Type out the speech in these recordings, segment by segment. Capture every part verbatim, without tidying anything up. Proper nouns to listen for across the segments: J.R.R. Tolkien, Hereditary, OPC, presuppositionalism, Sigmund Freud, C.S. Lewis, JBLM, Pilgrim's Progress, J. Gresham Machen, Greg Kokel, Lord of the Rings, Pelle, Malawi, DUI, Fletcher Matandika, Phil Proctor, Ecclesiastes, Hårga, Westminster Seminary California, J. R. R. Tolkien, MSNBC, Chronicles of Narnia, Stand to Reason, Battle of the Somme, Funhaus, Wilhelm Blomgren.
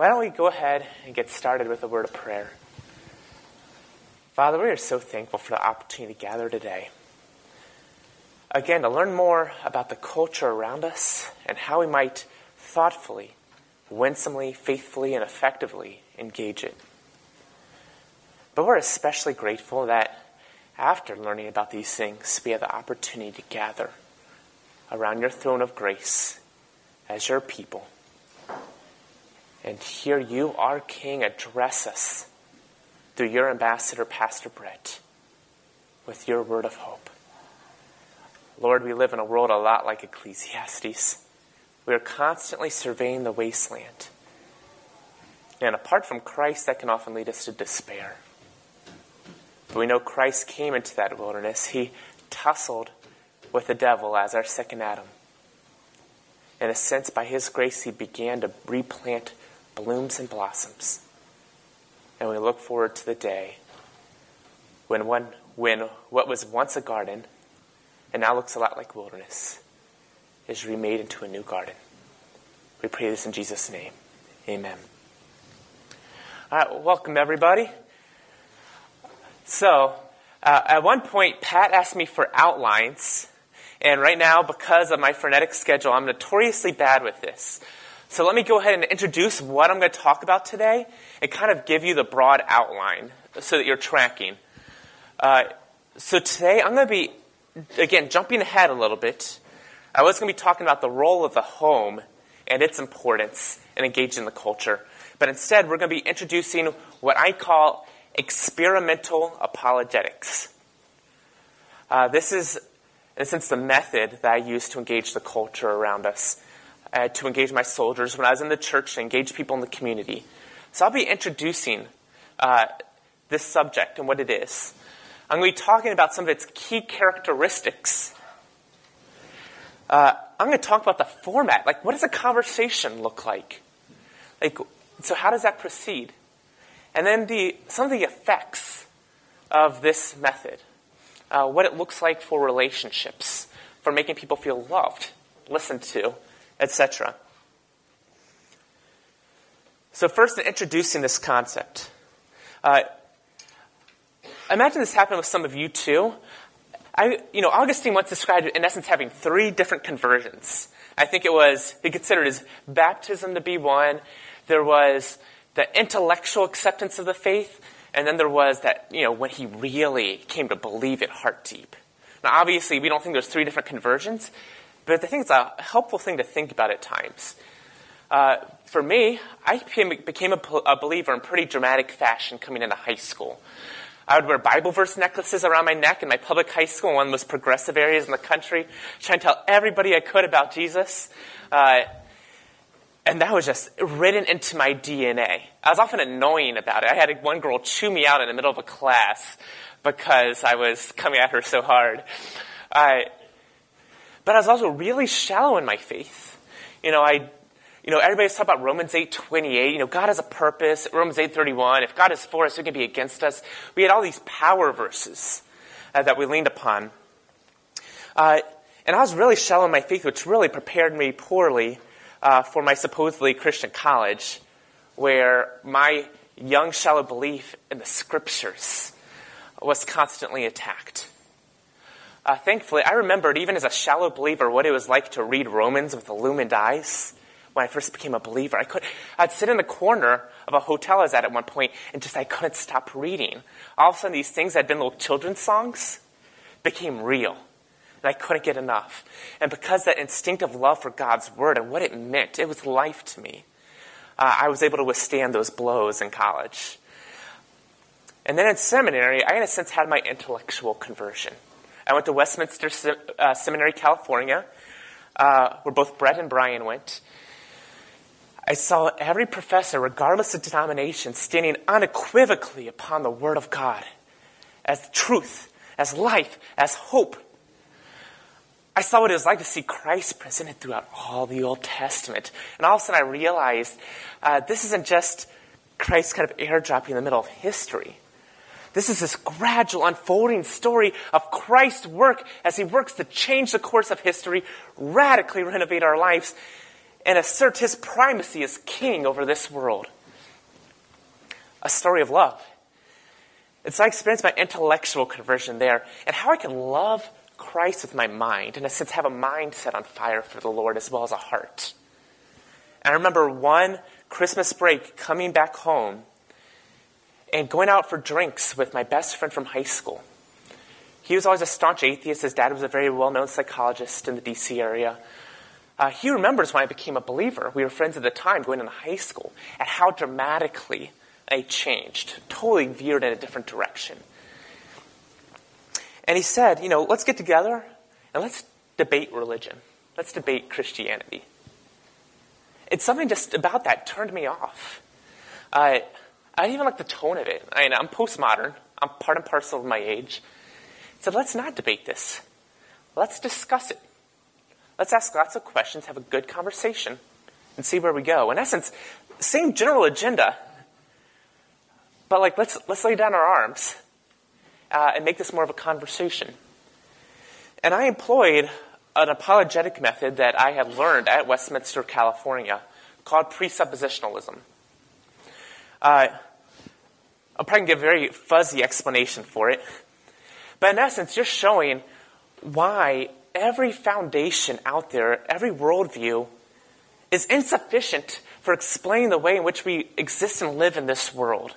Why don't we go ahead and get started with a word of prayer? Father, we are so thankful for the opportunity to gather today. Again, to learn more about the culture around us and how we might thoughtfully, winsomely, faithfully, and effectively engage it. But we're especially grateful that after learning about these things, we have the opportunity to gather around your throne of grace as your people and hear you, our King, address us through your ambassador, Pastor Brett, with your word of hope. Lord, we live in a world a lot like Ecclesiastes. We are constantly surveying the wasteland. And apart from Christ, that can often lead us to despair. But we know Christ came into that wilderness. He tussled with the devil as our second Adam. In a sense, by his grace, he began to replant blooms and blossoms. And we look forward to the day when one, when what was once a garden, and now looks a lot like wilderness, is remade into a new garden. We pray this in Jesus' name. Amen. All right, welcome everybody. So, uh, at one point, Pat asked me for outlines, and right now, because of my frenetic schedule, I'm notoriously bad with this. So let me go ahead and introduce what I'm going to talk about today and kind of give you the broad outline so that you're tracking. Uh, so today, I'm going to be, again, jumping ahead a little bit. I was going to be talking about the role of the home and its importance in engaging the culture. But instead, we're going to be introducing what I call experimental apologetics. Uh, this is, in a sense, the method that I use to engage the culture around us, uh, to engage my soldiers when I was in the church, to engage people in the community. So I'll be introducing uh, this subject and what it is. I'm going to be talking about some of its key characteristics. Uh, I'm going to talk about the format. Like, what does a conversation look like? Like, so how does that proceed? And then the, some of the effects of this method, uh, what it looks like for relationships, for making people feel loved, listened to, et cetera. So first, in introducing this concept, uh, imagine this happened with some of you too. I, you know, Augustine once described it in essence having three different conversions. I think it was he considered his baptism to be one. There was the intellectual acceptance of the faith, and then there was that, you know, when he really came to believe it heart deep. Now, obviously, we don't think there's three different conversions, but I think it's a helpful thing to think about at times. Uh, for me, I became a, a believer in pretty dramatic fashion coming into high school. I would wear Bible verse necklaces around my neck in my public high school, one of the most progressive areas in the country, trying to tell everybody I could about Jesus. Uh, And that was just written into my D N A. I was often annoying about it. I had one girl chew me out in the middle of a class because I was coming at her so hard. I, but I was also really shallow in my faith. You know, I, you know, everybody's talking about Romans eight twenty-eight. You know, God has a purpose. Romans eight thirty-one. If God is for us, who can be against us? We had all these power verses uh, that we leaned upon. Uh, and I was really shallow in my faith, which really prepared me poorly Uh, for my supposedly Christian college, where my young, shallow belief in the scriptures was constantly attacked. Uh, thankfully, I remembered, even as a shallow believer, what it was like to read Romans with illumined eyes. When I first became a believer, I could, I'd sit in the corner of a hotel I was at at one point, and just I couldn't stop reading. All of a sudden, these things that had been little children's songs became real. And I couldn't get enough. And because that instinctive love for God's word and what it meant, it was life to me. Uh, I was able to withstand those blows in college. And then in seminary, I in a sense had my intellectual conversion. I went to Westminster Sem- uh, Seminary, California, uh, where both Brett and Brian went. I saw every professor, regardless of denomination, standing unequivocally upon the word of God as truth, as life, as hope. I saw what it was like to see Christ presented throughout all the Old Testament. And all of a sudden I realized uh, this isn't just Christ kind of airdropping in the middle of history. This is this gradual unfolding story of Christ's work as he works to change the course of history, radically renovate our lives, and assert his primacy as king over this world. A story of love. It's my experience, my intellectual conversion there, and how I can love Christ with my mind, in a sense, have a mind set on fire for the Lord as well as a heart. And I remember one Christmas break coming back home and going out for drinks with my best friend from high school. He was always a staunch atheist. His dad was a very well-known psychologist in the D C area. Uh, he remembers when I became a believer. We were friends at the time going into high school, and how dramatically I changed, totally veered in a different direction. And he said, you know, let's get together and let's debate religion. Let's debate Christianity. And something just about that turned me off. Uh, I didn't even like the tone of it. I mean, I'm postmodern. I'm part and parcel of my age. So let's not debate this. Let's discuss it. Let's ask lots of questions, have a good conversation, and see where we go. In essence, same general agenda, but like let's let's lay down our arms uh, and make this more of a conversation. And I employed an apologetic method that I had learned at Westminster, California, called presuppositionalism. Uh, I'm probably going to give a very fuzzy explanation for it. But in essence, you're showing why every foundation out there, every worldview, is insufficient for explaining the way in which we exist and live in this world.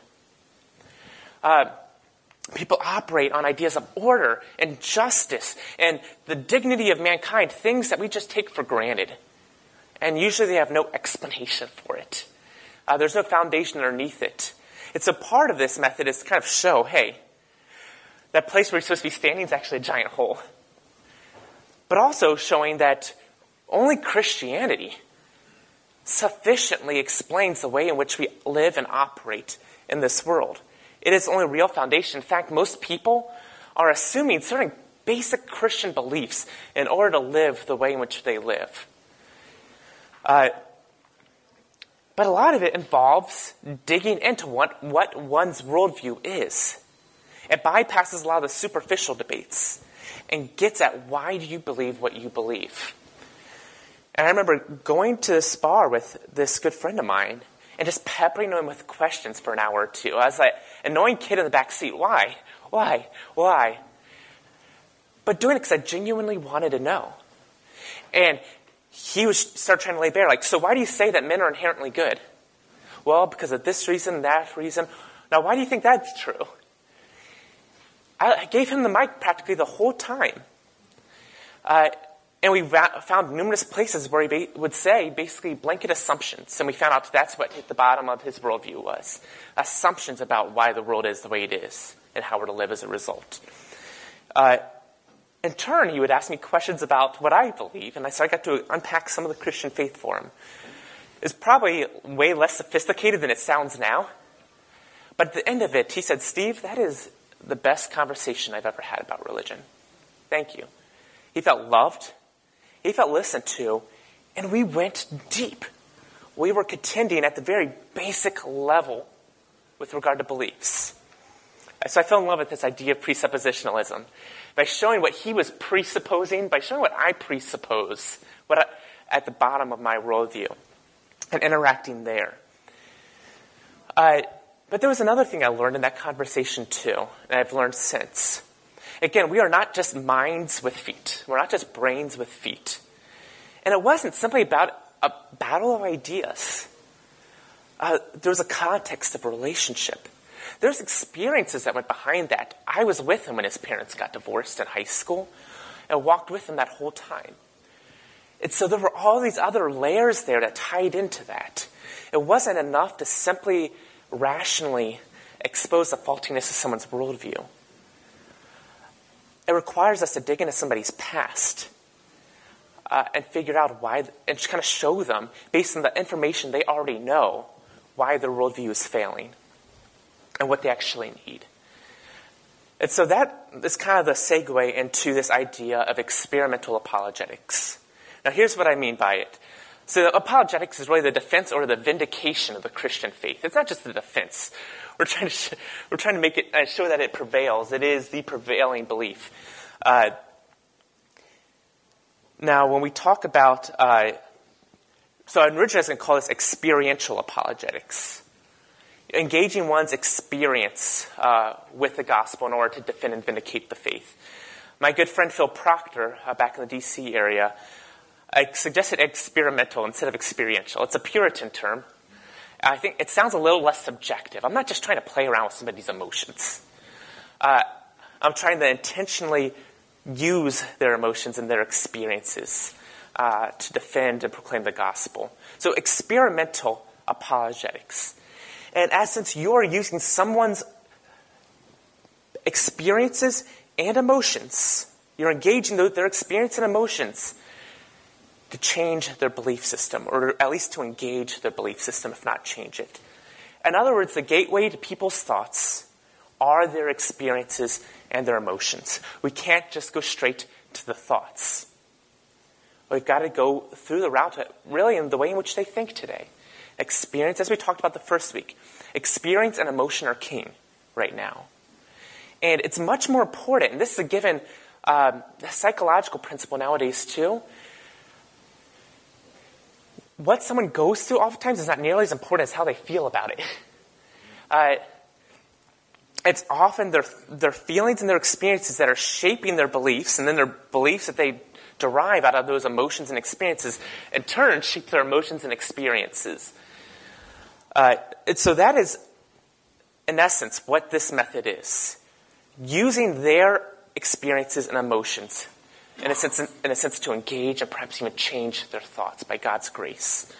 Uh, people operate on ideas of order and justice and the dignity of mankind, things that we just take for granted. And usually they have no explanation for it. Uh, there's no foundation underneath it. It's a part of this method is to kind of show, hey, that place where you're supposed to be standing is actually a giant hole. But also showing that only Christianity sufficiently explains the way in which we live and operate in this world. It is the only real foundation. In fact, most people are assuming certain basic Christian beliefs in order to live the way in which they live. Uh, but a lot of it involves digging into what, what one's worldview is. It bypasses a lot of the superficial debates and gets at why do you believe what you believe. And I remember going to this bar with this good friend of mine and just peppering him with questions for an hour or two. I was like, annoying kid in the back seat. Why? Why? Why? But doing it because I genuinely wanted to know. And he was started trying to lay bare, like, so why do you say that men are inherently good? Well, because of this reason, that reason. Now, why do you think that's true? I gave him the mic practically the whole time. Uh, and we ra- found numerous places where he ba- would say basically blanket assumptions. And we found out that's what hit the bottom of his worldview was. Assumptions about why the world is the way it is and how we're to live as a result. Uh, in turn, he would ask me questions about what I believe. And I, so I got to unpack some of the Christian faith for him. It's probably way less sophisticated than it sounds now. But at the end of it, he said, Steve, that is the best conversation I've ever had about religion. Thank you. He felt loved. He felt listened to. And we went deep. We were contending at the very basic level with regard to beliefs. So I fell in love with this idea of presuppositionalism. By showing what he was presupposing, by showing what I presuppose, what I, at the bottom of my worldview, and interacting there. Uh, But there was another thing I learned in that conversation, too, and I've learned since. Again, we are not just minds with feet. We're not just brains with feet. And it wasn't simply about a battle of ideas. Uh, there was a context of relationship. There's experiences that went behind that. I was with him when his parents got divorced in high school and walked with him that whole time. And so there were all these other layers there that tied into that. It wasn't enough to simply rationally expose the faultiness of someone's worldview. It requires us to dig into somebody's past uh, and figure out why, and just kind of show them, based on the information they already know, why their worldview is failing and what they actually need. And so that is kind of the segue into this idea of experimental apologetics. Now here's what I mean by it. So apologetics is really the defense or the vindication of the Christian faith. It's not just the defense. We're trying to sh- we're trying to make it uh, show that it prevails. It is the prevailing belief. Uh, now, when we talk about uh, So in originalists can call this experiential apologetics. Engaging one's experience uh, with the gospel in order to defend and vindicate the faith. My good friend Phil Proctor, uh, back in the D C area, I suggested experimental instead of experiential. It's a Puritan term. I think it sounds a little less subjective. I'm not just trying to play around with somebody's emotions. Uh, I'm trying to intentionally use their emotions and their experiences uh, to defend and proclaim the gospel. So experimental apologetics. In essence, you're using someone's experiences and emotions. You're engaging their experience and emotions to change their belief system, or at least to engage their belief system, if not change it. In other words, the gateway to people's thoughts are their experiences and their emotions. We can't just go straight to the thoughts. We've got to go through the route, really, in the way in which they think today. Experience, as we talked about the first week, experience and emotion are king right now. And it's much more important, and this is a given um, psychological principle nowadays too. What someone goes through oftentimes is not nearly as important as how they feel about it. Uh, it's often their their feelings and their experiences that are shaping their beliefs, and then their beliefs that they derive out of those emotions and experiences, in turn, shape their emotions and experiences. Uh, and so that is, in essence, what this method is. Using their experiences and emotions, in a sense, in a sense, to engage and perhaps even change their thoughts by God's grace.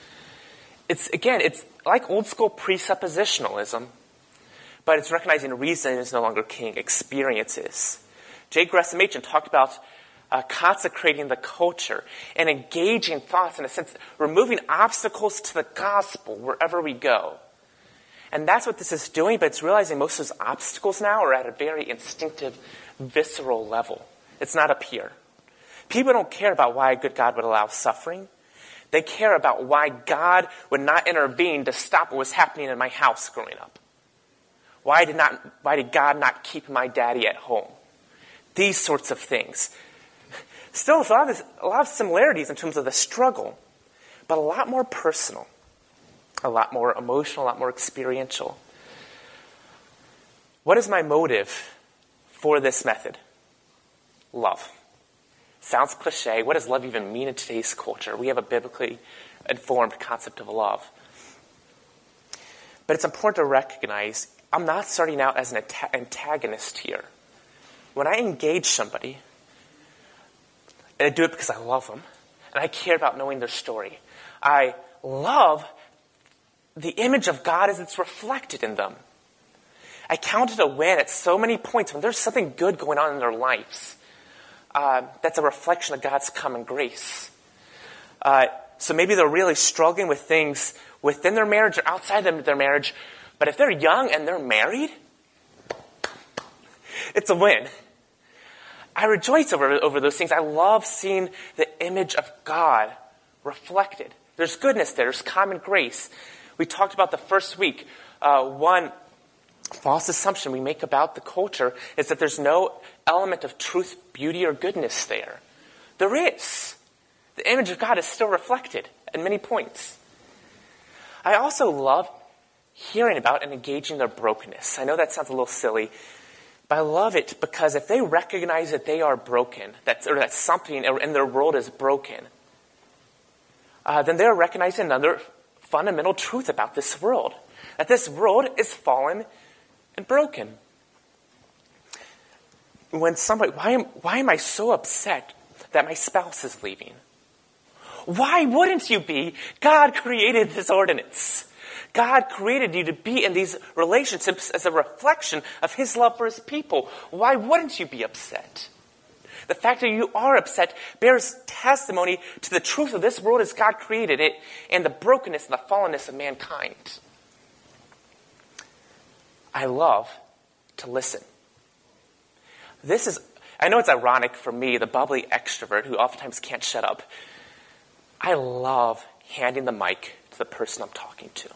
It's again, it's like old school presuppositionalism, but it's recognizing reason is no longer king. Experience is. J. Gresham Machen talked about uh, consecrating the culture and engaging thoughts, in a sense, removing obstacles to the gospel wherever we go. And that's what this is doing, but it's realizing most of those obstacles now are at a very instinctive, visceral level. It's not up here. People don't care about why a good God would allow suffering. They care about why God would not intervene to stop what was happening in my house growing up. Why did not? Why did God not keep my daddy at home? These sorts of things. Still, there's a lot of, this, a lot of similarities in terms of the struggle, but a lot more personal. A lot more emotional, a lot more experiential. What is my motive for this method? Love. Sounds cliche. What does love even mean in today's culture? We have a biblically informed concept of love. But it's important to recognize I'm not starting out as an antagonist here. When I engage somebody, and I do it because I love them, and I care about knowing their story, I love the image of God as it's reflected in them. I counted a win at so many points when there's something good going on in their lives. Uh, that's a reflection of God's common grace. Uh, so maybe they're really struggling with things within their marriage or outside of their marriage, but if they're young and they're married, it's a win. I rejoice over, over those things. I love seeing the image of God reflected. There's goodness there. There's common grace. We talked about the first week. Uh, one false assumption we make about the culture is that there's no element of truth, beauty, or goodness there. There is. The image of God is still reflected at many points. I also love hearing about and engaging their brokenness. I know that sounds a little silly, but I love it because if they recognize that they are broken, that, or that something in their world is broken, uh, then they're recognizing another fundamental truth about this world, that this world is fallen and broken. When somebody, why am, why am I so upset that my spouse is leaving? Why wouldn't you be? God created this ordinance. God created you to be in these relationships as a reflection of his love for his people. Why wouldn't you be upset? The fact that you are upset bears testimony to the truth of this world as God created it and the brokenness and the fallenness of mankind. I love to listen. This is, I know it's ironic for me, the bubbly extrovert who oftentimes can't shut up. I love handing the mic to the person I'm talking to.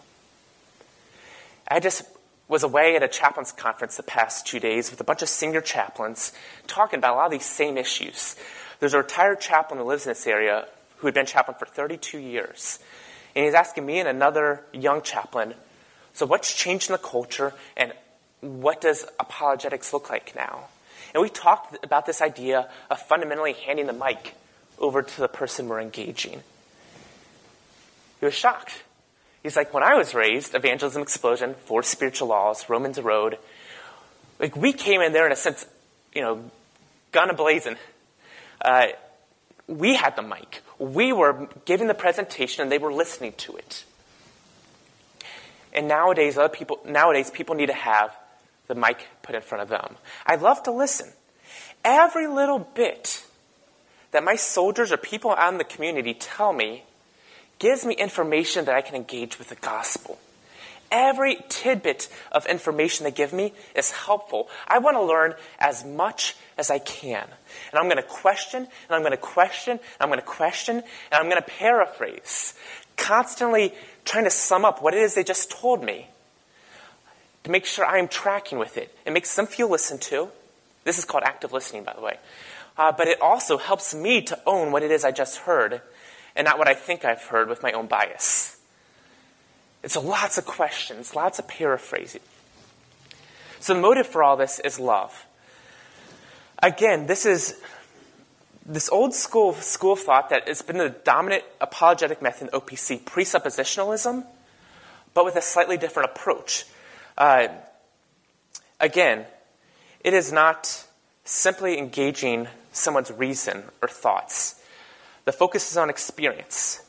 I just was away at a chaplains conference the past two days with a bunch of senior chaplains talking about a lot of these same issues. There's a retired chaplain who lives in this area who had been chaplain for thirty-two years. And he's asking me and another young chaplain, so what's changed in the culture and what does apologetics look like now? And we talked about this idea of fundamentally handing the mic over to the person we're engaging. He was shocked. He's like, when I was raised, evangelism explosion, four spiritual laws, Romans road, like we came in there in a sense, you know, gun ablazing. Uh, we had the mic. We were giving the presentation and they were listening to it. And nowadays, other people, nowadays people need to have the mic put in front of them. I love to listen. Every little bit that my soldiers or people out in the community tell me gives me information that I can engage with the gospel. Every tidbit of information they give me is helpful. I want to learn as much as I can. And I'm going to question, and I'm going to question, and I'm going to question, and I'm going to paraphrase, constantly trying to sum up what it is they just told me to make sure I'm tracking with it. It makes them feel listened to. This is called active listening, by the way. Uh, but it also helps me to own what it is I just heard and not what I think I've heard with my own bias. It's lots of questions, lots of paraphrasing. So the motive for all this is love. Again, this is this old school school of thought that has been the dominant apologetic method in O P C, presuppositionalism, but with a slightly different approach. Uh, again, it is not simply engaging someone's reason or thoughts. The focus is on experience.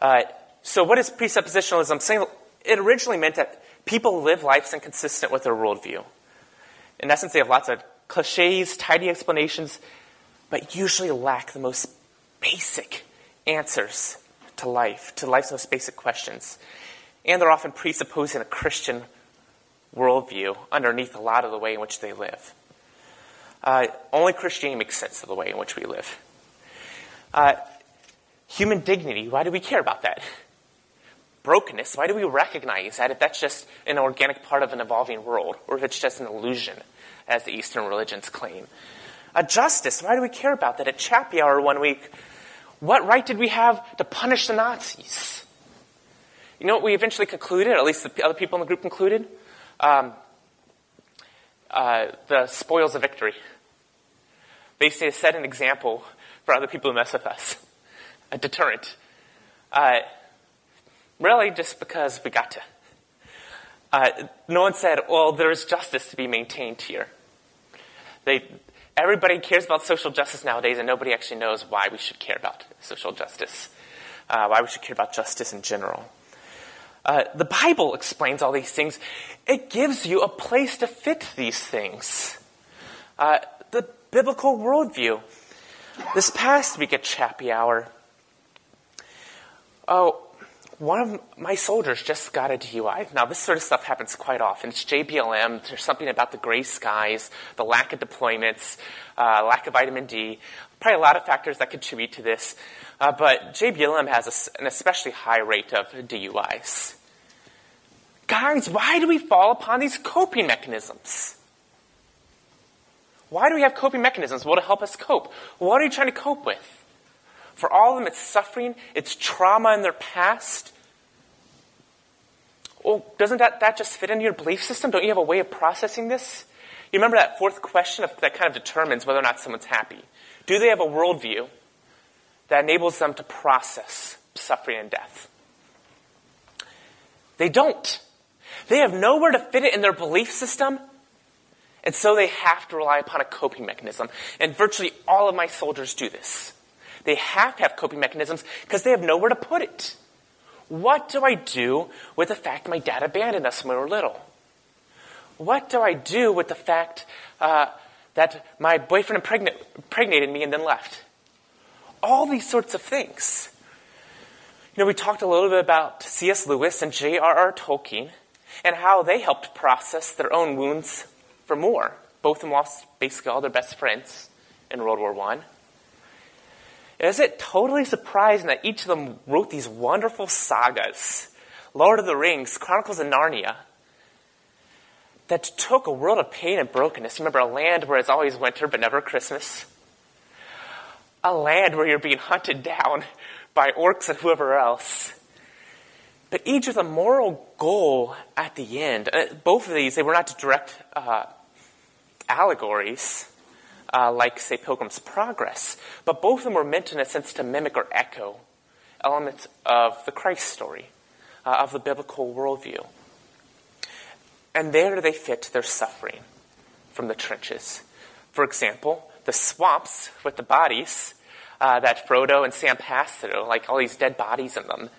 Uh, So what is presuppositionalism saying? It originally meant that people live lives inconsistent with their worldview. In essence, they have lots of cliches, tidy explanations, but usually lack the most basic answers to life, to life's most basic questions. And they're often presupposing a Christian worldview underneath a lot of the way in which they live. Uh, only Christianity makes sense of the way in which we live. Uh, human dignity, why do we care about that? Brokenness, why do we recognize that if that's just an organic part of an evolving world, or if it's just an illusion, as the Eastern religions claim? Uh, justice, why do we care about that? At Chappie Hour one week, what right did we have to punish the Nazis? You know what we eventually concluded, or at least the other people in the group concluded? Um, uh, the spoils of victory. They say to set an example for other people who mess with us. A deterrent. Uh, Really, just because we got to. Uh, no one said, well, there is justice to be maintained here. They, everybody cares about social justice nowadays, and nobody actually knows why we should care about social justice, uh, why we should care about justice in general. Uh, the Bible explains all these things. It gives you a place to fit these things. Uh, the biblical worldview. This past week at Chappie Hour, oh, one of my soldiers just got a D U I. Now, this sort of stuff happens quite often. It's J B L M. There's something about the gray skies, the lack of deployments, uh, lack of vitamin D. Probably a lot of factors that contribute to this. Uh, but J B L M has a, an especially high rate of D U Is. Guys, why do we fall upon these coping mechanisms? Why do we have coping mechanisms? Well, to help us cope. What are you trying to cope with? For all of them, it's suffering, it's trauma in their past. Well, doesn't that, that just fit into your belief system? Don't you have a way of processing this? You remember that fourth question of, that kind of determines whether or not someone's happy. Do they have a worldview that enables them to process suffering and death? They don't. They have nowhere to fit it in their belief system, and so they have to rely upon a coping mechanism. And virtually all of my soldiers do this. They have to have coping mechanisms because they have nowhere to put it. What do I do with the fact my dad abandoned us when we were little? What do I do with the fact uh, that my boyfriend impregnate, impregnated me and then left? All these sorts of things. You know, we talked a little bit about C S Lewis and J R R Tolkien and how they helped process their own wounds from war. Both of them lost basically all their best friends in World War One. Is it totally surprising that each of them wrote these wonderful sagas, Lord of the Rings, Chronicles of Narnia, that took a world of pain and brokenness? Remember, a land where it's always winter but never Christmas. A land where you're being hunted down by orcs and whoever else. but each with a moral goal at the end. Uh, both of these, they were not direct uh, allegories, uh, like, say, Pilgrim's Progress, but both of them were meant, in a sense, to mimic or echo elements of the Christ story, uh, of the biblical worldview. And there they fit their suffering from the trenches. For example, the swamps with the bodies uh, that Frodo and Sam passed through, like all these dead bodies in them.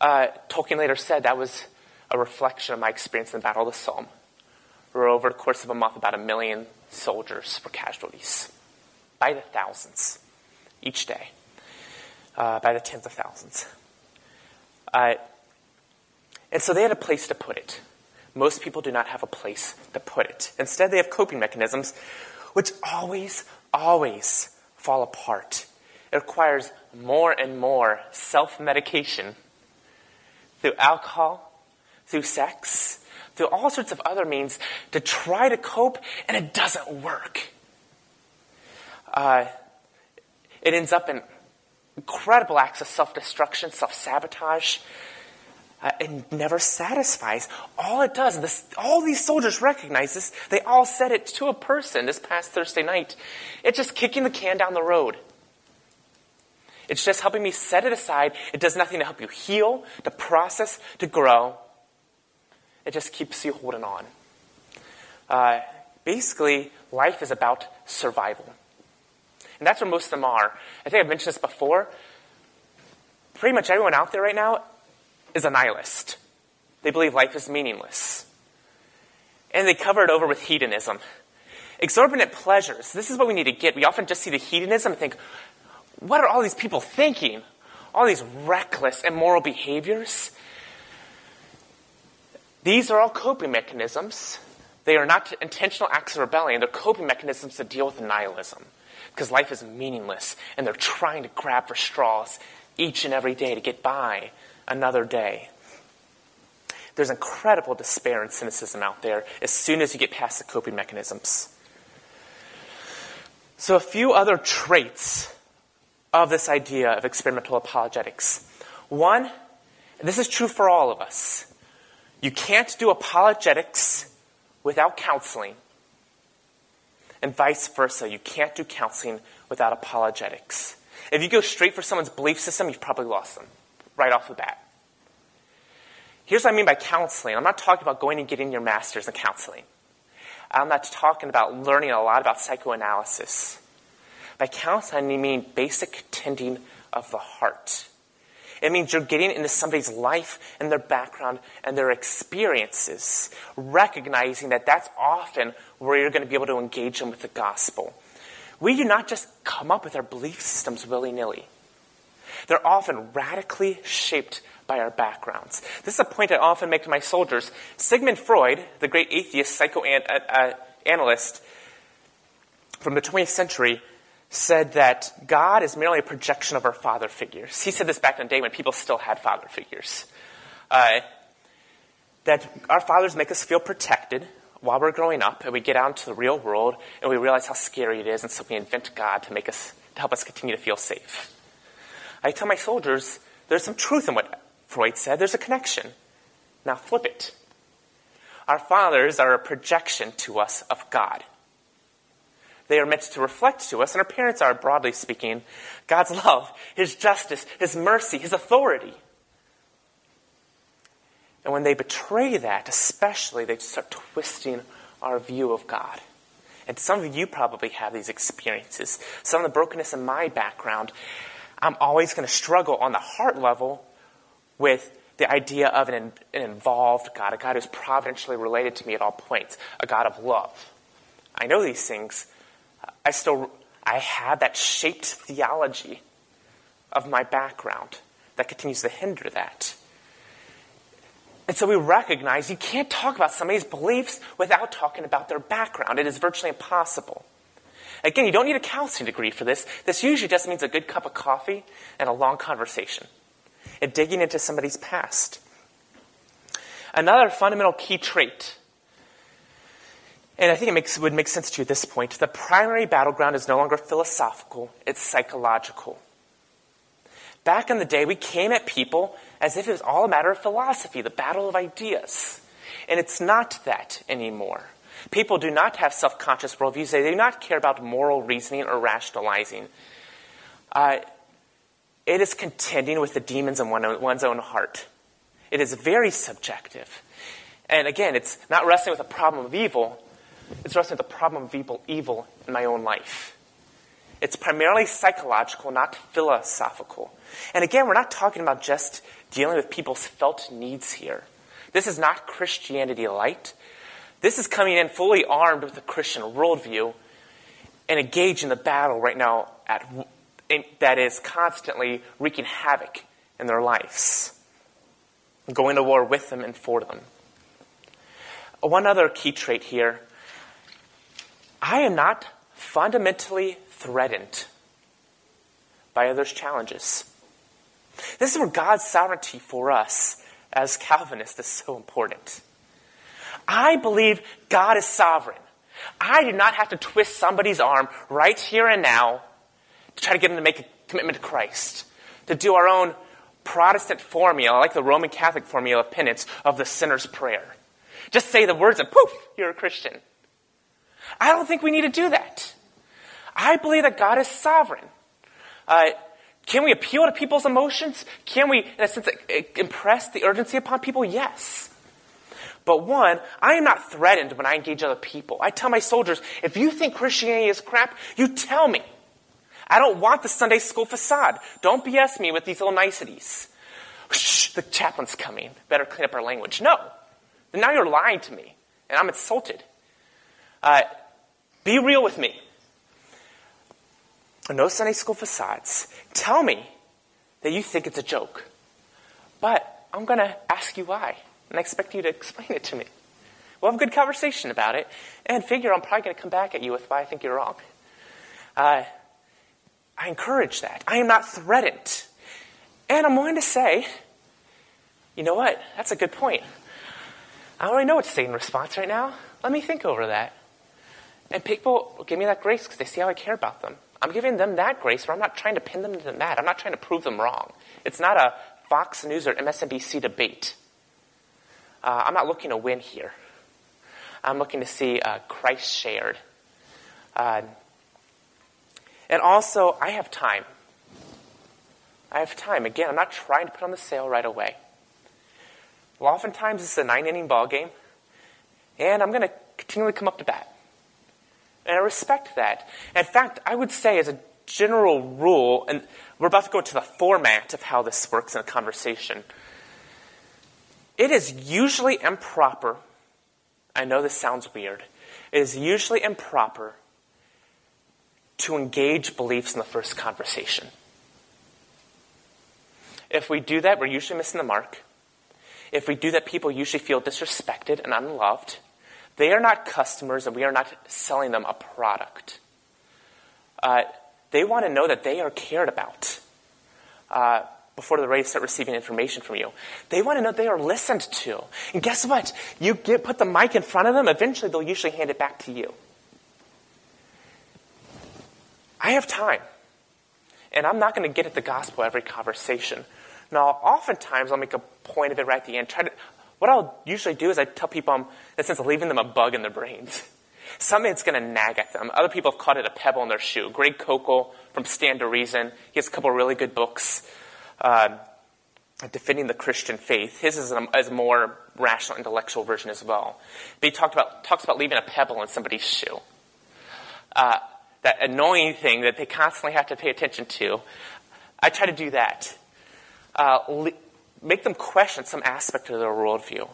Uh, Tolkien later said that was a reflection of my experience in the Battle of the Somme, where over the course of a month, about a million soldiers were casualties, by the thousands, each day, uh, by the tens of thousands. Uh, and so they had a place to put it. Most people do not have a place to put it. Instead, they have coping mechanisms which always, always fall apart. It requires more and more self-medication through alcohol, through sex, through all sorts of other means to try to cope, and it doesn't work. Uh, it ends up in incredible acts of self-destruction, self-sabotage. Uh, and never satisfies. All it does, this, all these soldiers recognize this. They all said it to a person this past Thursday night. It's just kicking the can down the road. It's just helping me set it aside. It does nothing to help you heal, to process, to grow. It just keeps you holding on. Uh, basically, life is about survival. And that's where most of them are. I think I've mentioned this before. Pretty much everyone out there right now is a nihilist. They believe life is meaningless. And they cover it over with hedonism. Exorbitant pleasures. This is what we need to get. We often just see the hedonism and think, what are all these people thinking? All these reckless, immoral behaviors? These are all coping mechanisms. They are not intentional acts of rebellion. They're coping mechanisms to deal with nihilism. Because life is meaningless. And they're trying to grab for straws each and every day to get by another day. There's incredible despair and cynicism out there as soon as you get past the coping mechanisms. So a few other traits of this idea of experimental apologetics. One, and this is true for all of us, you can't do apologetics without counseling. And vice versa, you can't do counseling without apologetics. If you go straight for someone's belief system, you've probably lost them right off the bat. Here's what I mean by counseling. I'm not talking about going and getting your master's in counseling. I'm not talking about learning a lot about psychoanalysis. By counseling, I mean basic tending of the heart. It means you're getting into somebody's life and their background and their experiences, recognizing that that's often where you're going to be able to engage them with the gospel. We do not just come up with our belief systems willy-nilly. They're often radically shaped by our backgrounds. This is a point I often make to my soldiers. Sigmund Freud, the great atheist psychoanalyst from the twentieth century, said that God is merely a projection of our father figures. He said this back in the day when people still had father figures. Uh, that our fathers make us feel protected while we're growing up, and we get out into the real world, and we realize how scary it is, and so we invent God to make us, to help us continue to feel safe. I tell my soldiers, there's some truth in what Freud said. There's a connection. Now flip it. Our fathers are a projection to us of God. They are meant to reflect to us, and our parents are, broadly speaking, God's love, His justice, His mercy, His authority. And when they betray that, especially, they start twisting our view of God. And some of you probably have these experiences. Some of the brokenness in my background, I'm always going to struggle on the heart level with the idea of an, an involved God, a God who's providentially related to me at all points, a God of love. I know these things. I still, I have that shaped theology of my background that continues to hinder that. And so we recognize you can't talk about somebody's beliefs without talking about their background. It is virtually impossible. Again, you don't need a counseling degree for this. This usually just means a good cup of coffee and a long conversation and digging into somebody's past. Another fundamental key trait, and I think it makes, would make sense to you at this point, the primary battleground is no longer philosophical, it's psychological. Back in the day, we came at people as if it was all a matter of philosophy, the battle of ideas. And it's not that anymore. People do not have self-conscious worldviews. They do not care about moral reasoning or rationalizing. Uh, it is contending with the demons in one, one's own heart. It is very subjective. And again, it's not wrestling with the problem of evil. It's wrestling with the problem of evil, evil in my own life. It's primarily psychological, not philosophical. And again, we're not talking about just dealing with people's felt needs here. This is not Christianity light. This is coming in fully armed with the Christian worldview and engaged in the battle right now at, in, that is constantly wreaking havoc in their lives. Going to war with them and for them. One other key trait here. I am not fundamentally threatened by others' challenges. This is where God's sovereignty for us as Calvinists is so important. I believe God is sovereign. I do not have to twist somebody's arm right here and now to try to get them to make a commitment to Christ, to do our own Protestant formula, like the Roman Catholic formula of penance, of the sinner's prayer. Just say the words and poof, you're a Christian. I don't think we need to do that. I believe that God is sovereign. Uh, can we appeal to people's emotions? Can we, in a sense, impress the urgency upon people? Yes. But one, I am not threatened when I engage other people. I tell my soldiers, if you think Christianity is crap, you tell me. I don't want the Sunday school facade. Don't B S me with these little niceties. Shh, the chaplain's coming. Better clean up our language. No. Now you're lying to me, and I'm insulted. Uh, be real with me. No Sunday school facades. Tell me that you think it's a joke. But I'm going to ask you why. And I expect you to explain it to me. We'll have a good conversation about it. And figure I'm probably going to come back at you with why I think you're wrong. Uh, I encourage that. I am not threatened. And I'm willing to say, you know what? That's a good point. I don't really know what to say in response right now. Let me think over that. And people give me that grace because they see how I care about them. I'm giving them that grace where I'm not trying to pin them to the mat. I'm not trying to prove them wrong. It's not a Fox News or M S N B C debate. Uh, I'm not looking to win here. I'm looking to see uh, Christ shared. Uh, and also, I have time. I have time. Again, I'm not trying to put on the sale right away. Well, oftentimes, it's a nine-inning ball game, and I'm going to continually come up to bat. And I respect that. In fact, I would say as a general rule, and we're about to go into the format of how this works in a conversation, it is usually improper. I know this sounds weird. It is usually improper to engage beliefs in the first conversation. If we do that, we're usually missing the mark. If we do that, people usually feel disrespected and unloved. They are not customers, and we are not selling them a product. Uh, they want to know that they are cared about uh, before they're ready to start receiving information from you. They want to know they are listened to. And guess what? You get, put the mic in front of them, eventually they'll usually hand it back to you. I have time, and I'm not going to get at the gospel every conversation. Now, oftentimes I'll make a point of it right at the end. Try to... What I'll usually do is I tell people I'm, in a sense, leaving them a bug in their brains. Something that's going to nag at them. Other people have called it a pebble in their shoe. Greg Kokel from Stand to Reason. He has a couple of really good books uh, defending the Christian faith. His is a, is a more rational, intellectual version as well. But he talked about, talks about leaving a pebble in somebody's shoe. Uh, that annoying thing that they constantly have to pay attention to. I try to do that. Uh, le- Make them question some aspect of their worldview.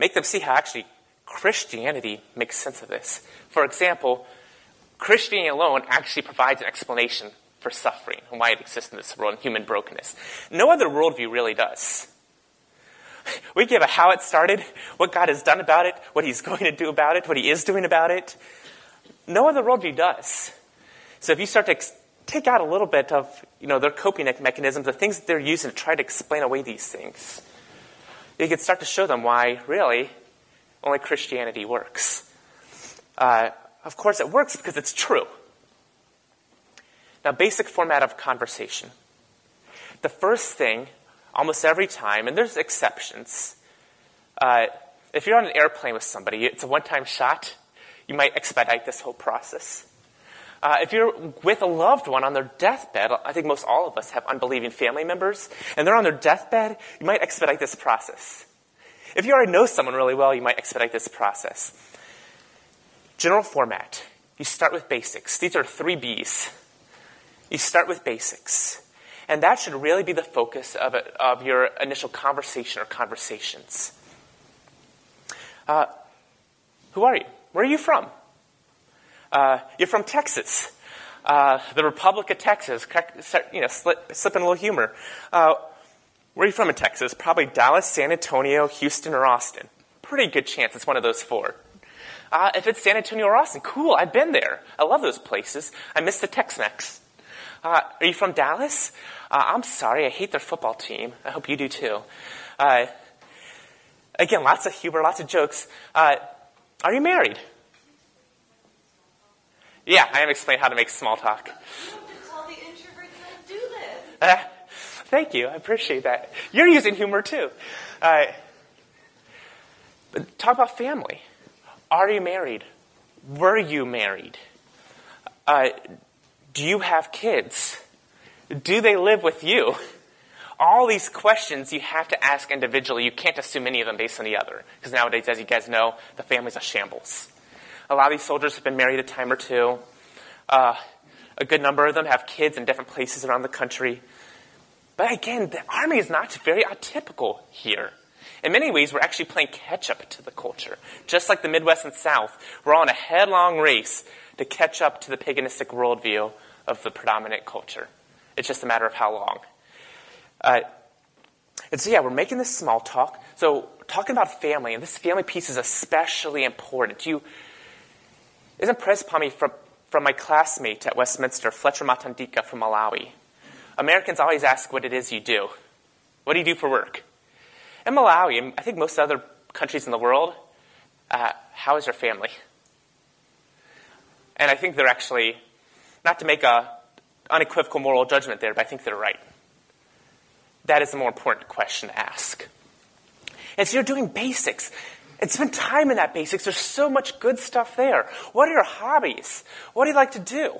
Make them see how actually Christianity makes sense of this. For example, Christianity alone actually provides an explanation for suffering and why it exists in this world and human brokenness. No other worldview really does. We give a how it started, what God has done about it, what he's going to do about it, what he is doing about it. No other worldview does. So if you start to ex- take out a little bit of, you know, their coping mechanisms, the things that they're using to try to explain away these things. You can start to show them why, really, only Christianity works. Uh, of course, it works because it's true. Now, basic format of conversation. The first thing almost every time, and there's exceptions. Uh, if you're on an airplane with somebody, it's a one-time shot, you might expedite this whole process. Uh, if you're with a loved one on their deathbed, I think most all of us have unbelieving family members, and they're on their deathbed, you might expedite this process. If you already know someone really well, you might expedite this process. General format. You start with basics. These are three B's. You start with basics. And that should really be the focus of, a, of your initial conversation or conversations. Uh, who are you? Where are you from? Uh, you're from Texas, uh, the Republic of Texas. You know, slip, slip in a little humor. Uh, where are you from in Texas? Probably Dallas, San Antonio, Houston, or Austin. Pretty good chance it's one of those four. Uh, if it's San Antonio or Austin, cool, I've been there. I love those places. I miss the Tex-Mex. Uh, are you from Dallas? Uh, I'm sorry, I hate their football team. I hope you do too. Uh, again, lots of humor, lots of jokes. Uh, are you married? Yeah, I am explaining how to make small talk. You have to tell the introverts how to do this. Uh, thank you. I appreciate that. You're using humor, too. Uh, talk about family. Are you married? Were you married? Uh, do you have kids? Do they live with you? All these questions you have to ask individually. You can't assume any of them based on the other. Because nowadays, as you guys know, the family's a shambles. A lot of these soldiers have been married a time or two. Uh, a good number of them have kids in different places around the country. But again, the army is not very atypical here. In many ways, we're actually playing catch-up to the culture. Just like the Midwest and South, we're all in a headlong race to catch up to the paganistic worldview of the predominant culture. It's just a matter of how long. Uh, and so yeah, we're making this small talk. So talking about family, and this family piece is especially important. You... is impressed upon me from, from my classmate at Westminster, Fletcher Matandika from Malawi. Americans always ask what it is you do. What do you do for work? In Malawi, and I think most other countries in the world, uh, how is your family? And I think they're actually, not to make a unequivocal moral judgment there, but I think they're right. That is the more important question to ask. And so you're doing basics. And spend time in that basics. There's so much good stuff there. What are your hobbies? What do you like to do?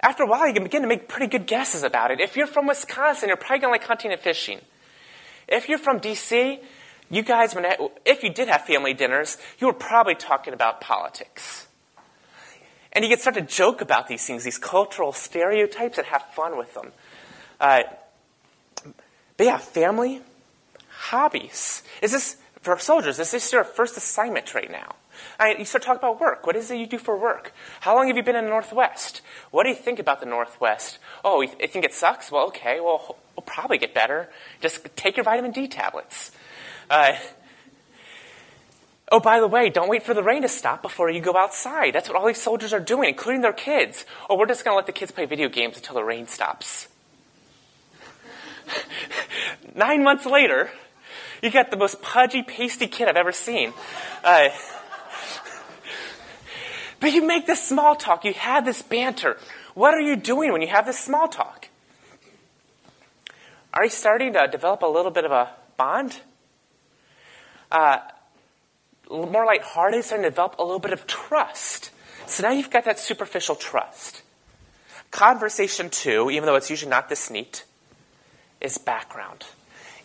After a while, you can begin to make pretty good guesses about it. If you're from Wisconsin, you're probably going to like hunting and fishing. If you're from D C, you guys, when I, if you did have family dinners, you were probably talking about politics. And you can start to joke about these things, these cultural stereotypes, and have fun with them. Uh, but yeah, family, hobbies. Is this... For soldiers, this is your first assignment right now. I, you start talking about work. What is it you do for work? How long have you been in the Northwest? What do you think about the Northwest? Oh, you th- think it sucks? Well, okay, well, we'll probably get better. Just take your vitamin D tablets. Uh, oh, by the way, don't wait for the rain to stop before you go outside. That's what all these soldiers are doing, including their kids. Oh, we're just going to let the kids play video games until the rain stops. Nine months later... you got the most pudgy, pasty kid I've ever seen. Uh, but you make this small talk. You have this banter. What are you doing when you have this small talk? Are you starting to develop a little bit of a bond? Uh, more lighthearted, starting to develop a little bit of trust. So now you've got that superficial trust. Conversation two, even though it's usually not this neat, is background.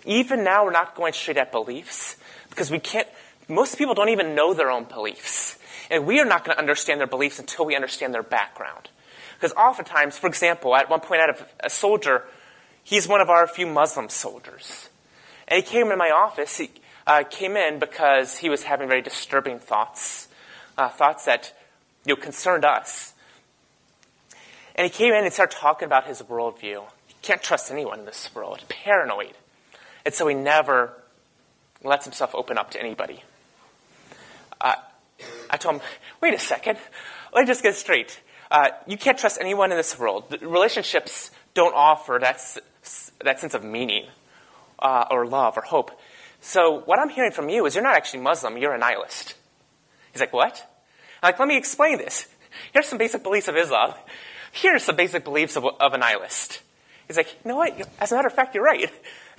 Even now, we're not going straight at beliefs because we can't, most people don't even know their own beliefs. And we are not going to understand their beliefs until we understand their background. Because oftentimes, for example, at one point I had a, a soldier, he's one of our few Muslim soldiers. And he came in my office, he uh, came in because he was having very disturbing thoughts, uh, thoughts that you know, concerned us. And he came in and started talking about his worldview. He can't trust anyone in this world, paranoid. And so he never lets himself open up to anybody. Uh, I told him, wait a second. Let me just get straight. Uh, you can't trust anyone in this world. The relationships don't offer that, that sense of meaning uh, or love or hope. So what I'm hearing from you is you're not actually Muslim. You're a nihilist. He's like, what? I'm like, let me explain this. Here's some basic beliefs of Islam. Here's some basic beliefs of, of a nihilist. He's like, you know what? As a matter of fact, you're right.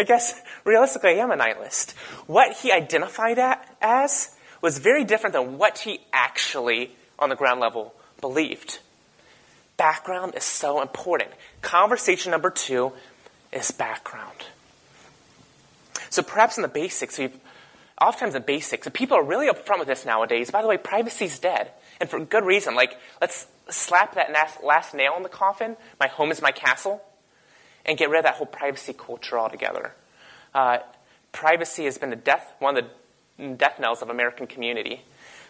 I guess, realistically, I am a nihilist. What he identified at, as was very different than what he actually, on the ground level, believed. Background is so important. Conversation number two is background. So perhaps in the basics, we've, oftentimes the basics, and people are really upfront with this nowadays. By the way, privacy's dead, and for good reason. Like, let's slap that last nail in the coffin, my home is my castle, and get rid of that whole privacy culture altogether. Uh, privacy has been the death, one of the death knells of American community.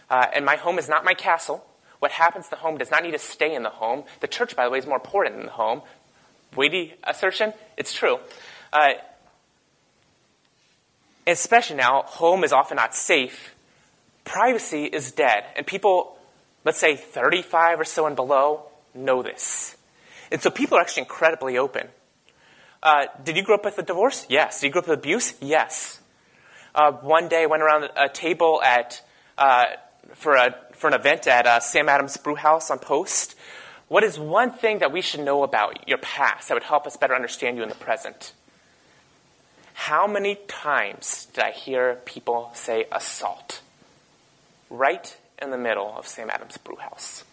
Uh, and my home is not my castle. What happens to the home does not need to stay in the home. The church, by the way, is more important than the home. Weighty assertion? It's true. Uh, especially now, home is often not safe. Privacy is dead. And people, let's say thirty-five or so and below, know this. And so people are actually incredibly open. Uh, did you grow up with a divorce? Yes. Did you grow up with abuse? Yes. Uh, one day I went around a table at uh, for a for an event at uh, Sam Adams Brewhouse on Post. What is one thing that we should know about your past that would help us better understand you in the present? How many times did I hear people say assault? Right in the middle of Sam Adams Brewhouse.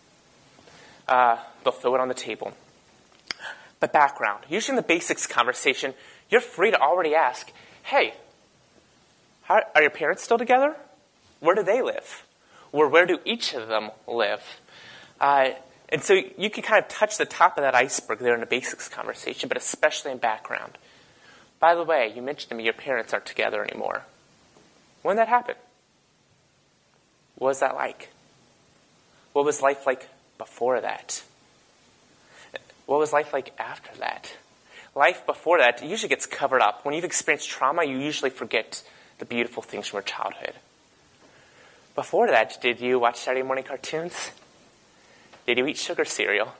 Uh, they'll throw it on the table. But background. Usually in the basics conversation, you're free to already ask, hey, how, are your parents still together? Where do they live? Or where do each of them live? Uh, and so you can kind of touch the top of that iceberg there in a basics conversation, but especially in background. By the way, you mentioned to me your parents aren't together anymore. When did that happen? What was that like? What was life like before that? What was life like after that? Life before that usually gets covered up. When you've experienced trauma, you usually forget the beautiful things from your childhood. Before that, did you watch Saturday morning cartoons? Did you eat sugar cereal?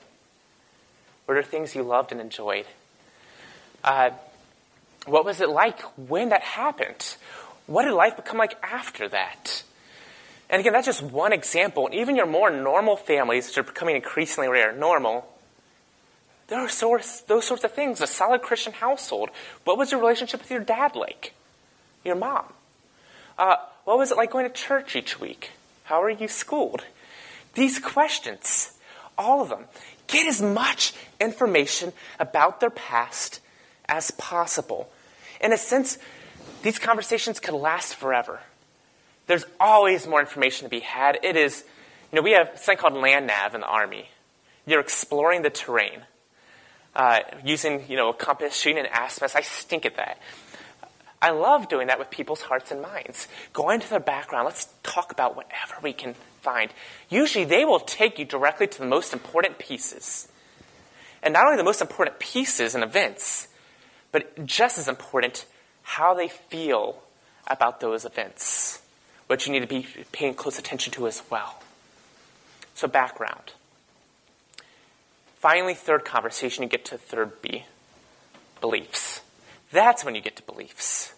Were there things you loved and enjoyed? Uh, what was it like when that happened? What did life become like after that? And again, that's just one example. And even your more normal families, which are becoming increasingly rare, normal, there are source, those sorts of things. A solid Christian household. What was your relationship with your dad like? Your mom? Uh, what was it like going to church each week? How were you schooled? These questions, all of them. Get as much information about their past as possible. In a sense, these conversations could last forever. There's always more information to be had. It is, you know, we have something called land nav in the Army. You're exploring the terrain. Uh, using, you know, a compass, shooting an azimuth. I stink at that. I love doing that with people's hearts and minds. Go into their background. Let's talk about whatever we can find. Usually they will take you directly to the most important pieces. And not only the most important pieces and events, but just as important, how they feel about those events, which you need to be paying close attention to as well. So background. Finally, third conversation, you get to third B, beliefs. That's when you get to beliefs.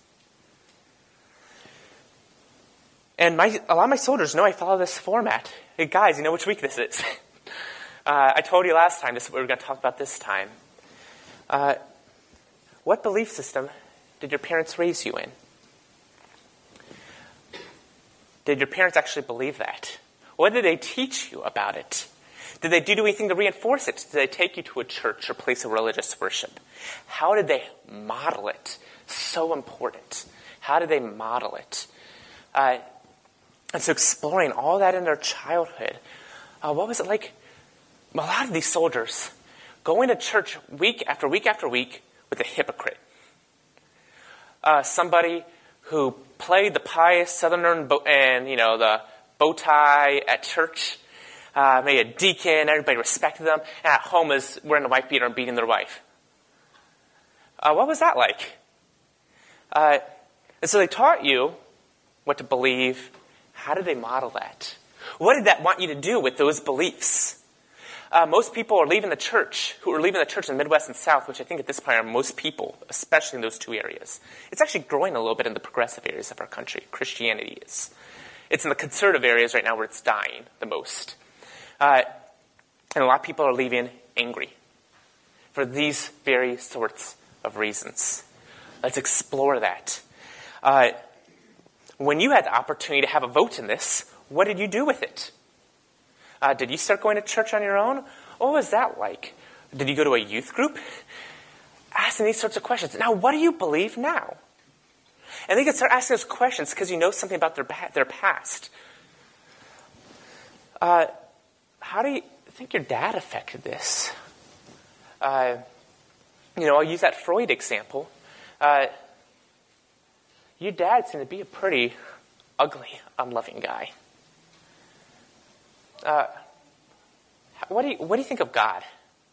And my, a lot of my soldiers know I follow this format. Hey, guys, you know which week this is. uh, I told you last time this is what we were going to talk about this time. Uh, what belief system did your parents raise you in? Did your parents actually believe that? What did they teach you about it? Did they do anything to reinforce it? Did they take you to a church or place of religious worship? How did they model it? So important. How did they model it? Uh, and so exploring all that in their childhood. Uh, what was it like? A lot of these soldiers going to church week after week after week with a hypocrite. Uh, somebody who played the pious southerner bo- and, you know, the bow tie at church. Uh, maybe a deacon, everybody respected them. And at home is wearing a wife beater and beating their wife. Uh, what was that like? Uh, and so they taught you what to believe. How did they model that? What did that want you to do with those beliefs? Uh, most people are leaving the church, who are leaving the church in the Midwest and South, which I think at this point are most people, especially in those two areas. It's actually growing a little bit in the progressive areas of our country. Christianity is. It's in the conservative areas right now where it's dying the most. Uh, and a lot of people are leaving angry for these very sorts of reasons. Let's explore that. Uh, when you had the opportunity to have a vote in this, what did you do with it? Uh, did you start going to church on your own? What was that like? Did you go to a youth group? Asking these sorts of questions. Now, what do you believe now? And they can start asking those questions because you know something about their their past. Uh, how do you think your dad affected this? Uh, you know, I'll use that Freud example. Uh, your dad seemed to be a pretty ugly, unloving guy. Uh, what do you what do you think of God?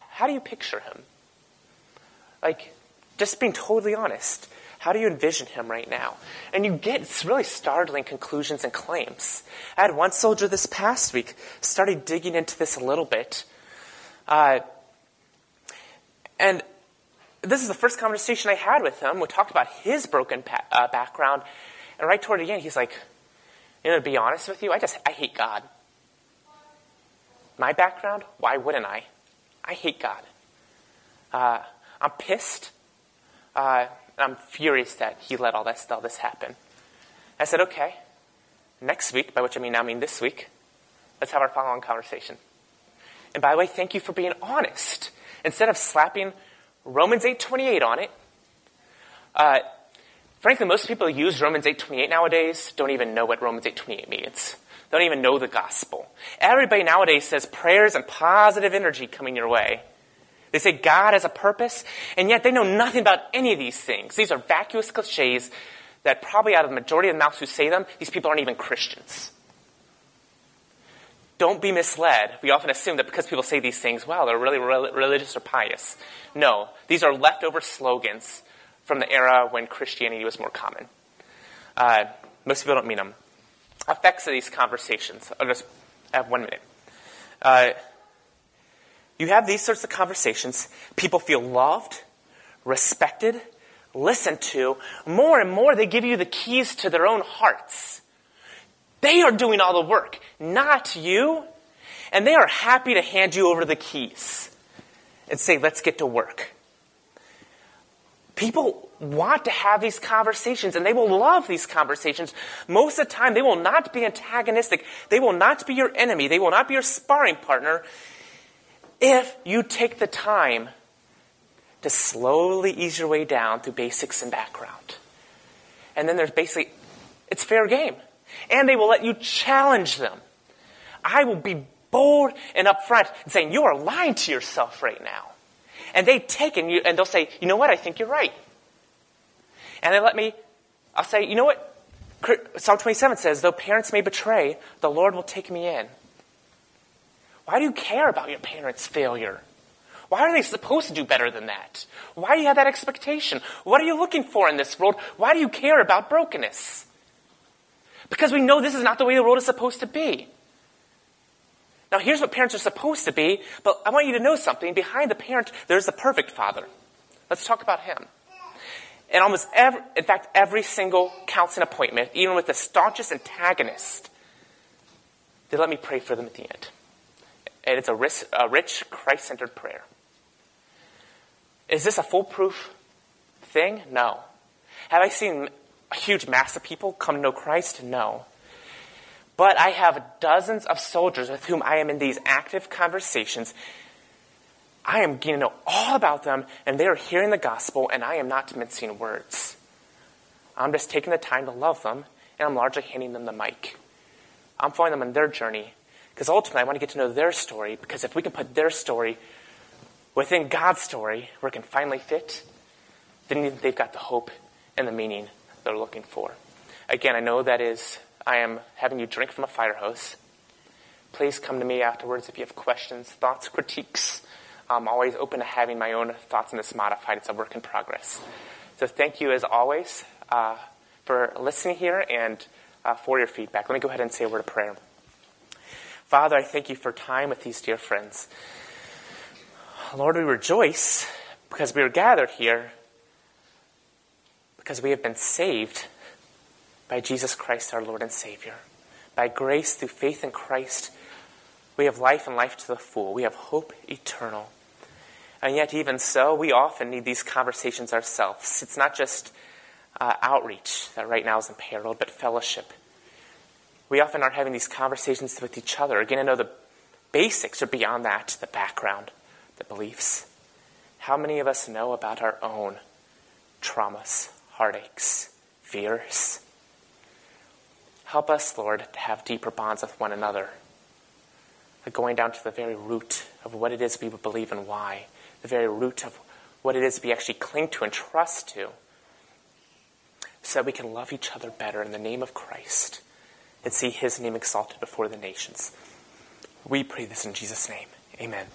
How do you picture him? Like, just being totally honest. How do you envision him right now? And you get really startling conclusions and claims. I had one soldier this past week, started digging into this a little bit. Uh, and this is the first conversation I had with him. We talked about his broken pa- uh, background. And right toward the end, he's like, you know, to be honest with you, I just, I hate God. My background, why wouldn't I? I hate God. Uh, I'm pissed. Uh... I'm furious that he let all this, all this happen. I said, okay, next week, by which I mean now I mean this week, let's have our follow-on conversation. And by the way, thank you for being honest. Instead of slapping Romans eight twenty-eight on it, uh, frankly, most people who use Romans eight twenty-eight nowadays don't even know what Romans eight twenty-eight means. They don't even know the gospel. Everybody nowadays says prayers and positive energy coming your way. They say God has a purpose, and yet they know nothing about any of these things. These are vacuous cliches that probably out of the majority of the mouths who say them, these people aren't even Christians. Don't be misled. We often assume that because people say these things, wow, they're really re- religious or pious. No, these are leftover slogans from the era when Christianity was more common. Uh, most people don't mean them. Effects of these conversations. I'll just have one minute. Uh... You have these sorts of conversations. People feel loved, respected, listened to. More and more, they give you the keys to their own hearts. They are doing all the work, not you. And they are happy to hand you over the keys and say, let's get to work. People want to have these conversations, and they will love these conversations. Most of the time, they will not be antagonistic. They will not be your enemy. They will not be your sparring partner. If you take the time to slowly ease your way down through basics and background. And then there's basically, it's fair game. And they will let you challenge them. I will be bold and upfront and saying, you are lying to yourself right now. And they take and you, and they'll say, you know what, I think you're right. And they let me, I'll say, you know what, Psalm twenty-seven says, though parents may betray, the Lord will take me in. Why do you care about your parents' failure? Why are they supposed to do better than that? Why do you have that expectation? What are you looking for in this world? Why do you care about brokenness? Because we know this is not the way the world is supposed to be. Now, here's what parents are supposed to be, but I want you to know something. Behind the parent, there's the perfect father. Let's talk about him. And almost every, in fact, every single counseling appointment, even with the staunchest antagonist, they let me pray for them at the end. And it's a rich, a rich, Christ-centered prayer. Is this a foolproof thing? No. Have I seen a huge mass of people come to know Christ? No. But I have dozens of soldiers with whom I am in these active conversations. I am getting to know all about them, and they are hearing the gospel, and I am not mincing words. I'm just taking the time to love them, and I'm largely handing them the mic. I'm following them on their journey. Because ultimately, I want to get to know their story, because if we can put their story within God's story, where it can finally fit, then they've got the hope and the meaning they're looking for. Again, I know that is, I am having you drink from a fire hose. Please come to me afterwards if you have questions, thoughts, critiques. I'm always open to having my own thoughts on this modified. It's a work in progress. So thank you, as always, uh, for listening here and uh, for your feedback. Let me go ahead and say a word of prayer. Father, I thank you for time with these dear friends. Lord, we rejoice because we are gathered here because we have been saved by Jesus Christ, our Lord and Savior. By grace, through faith in Christ, we have life and life to the full. We have hope eternal. And yet, even so, we often need these conversations ourselves. It's not just uh, outreach that right now is imperiled, but fellowship. We often are having these conversations with each other, again, to know the basics or beyond that, the background, the beliefs. How many of us know about our own traumas, heartaches, fears? Help us, Lord, to have deeper bonds with one another. Going down to the very root of what it is we believe and why. The very root of what it is we actually cling to and trust to. So that we can love each other better in the name of Christ. And see his name exalted before the nations. We pray this in Jesus' name. Amen.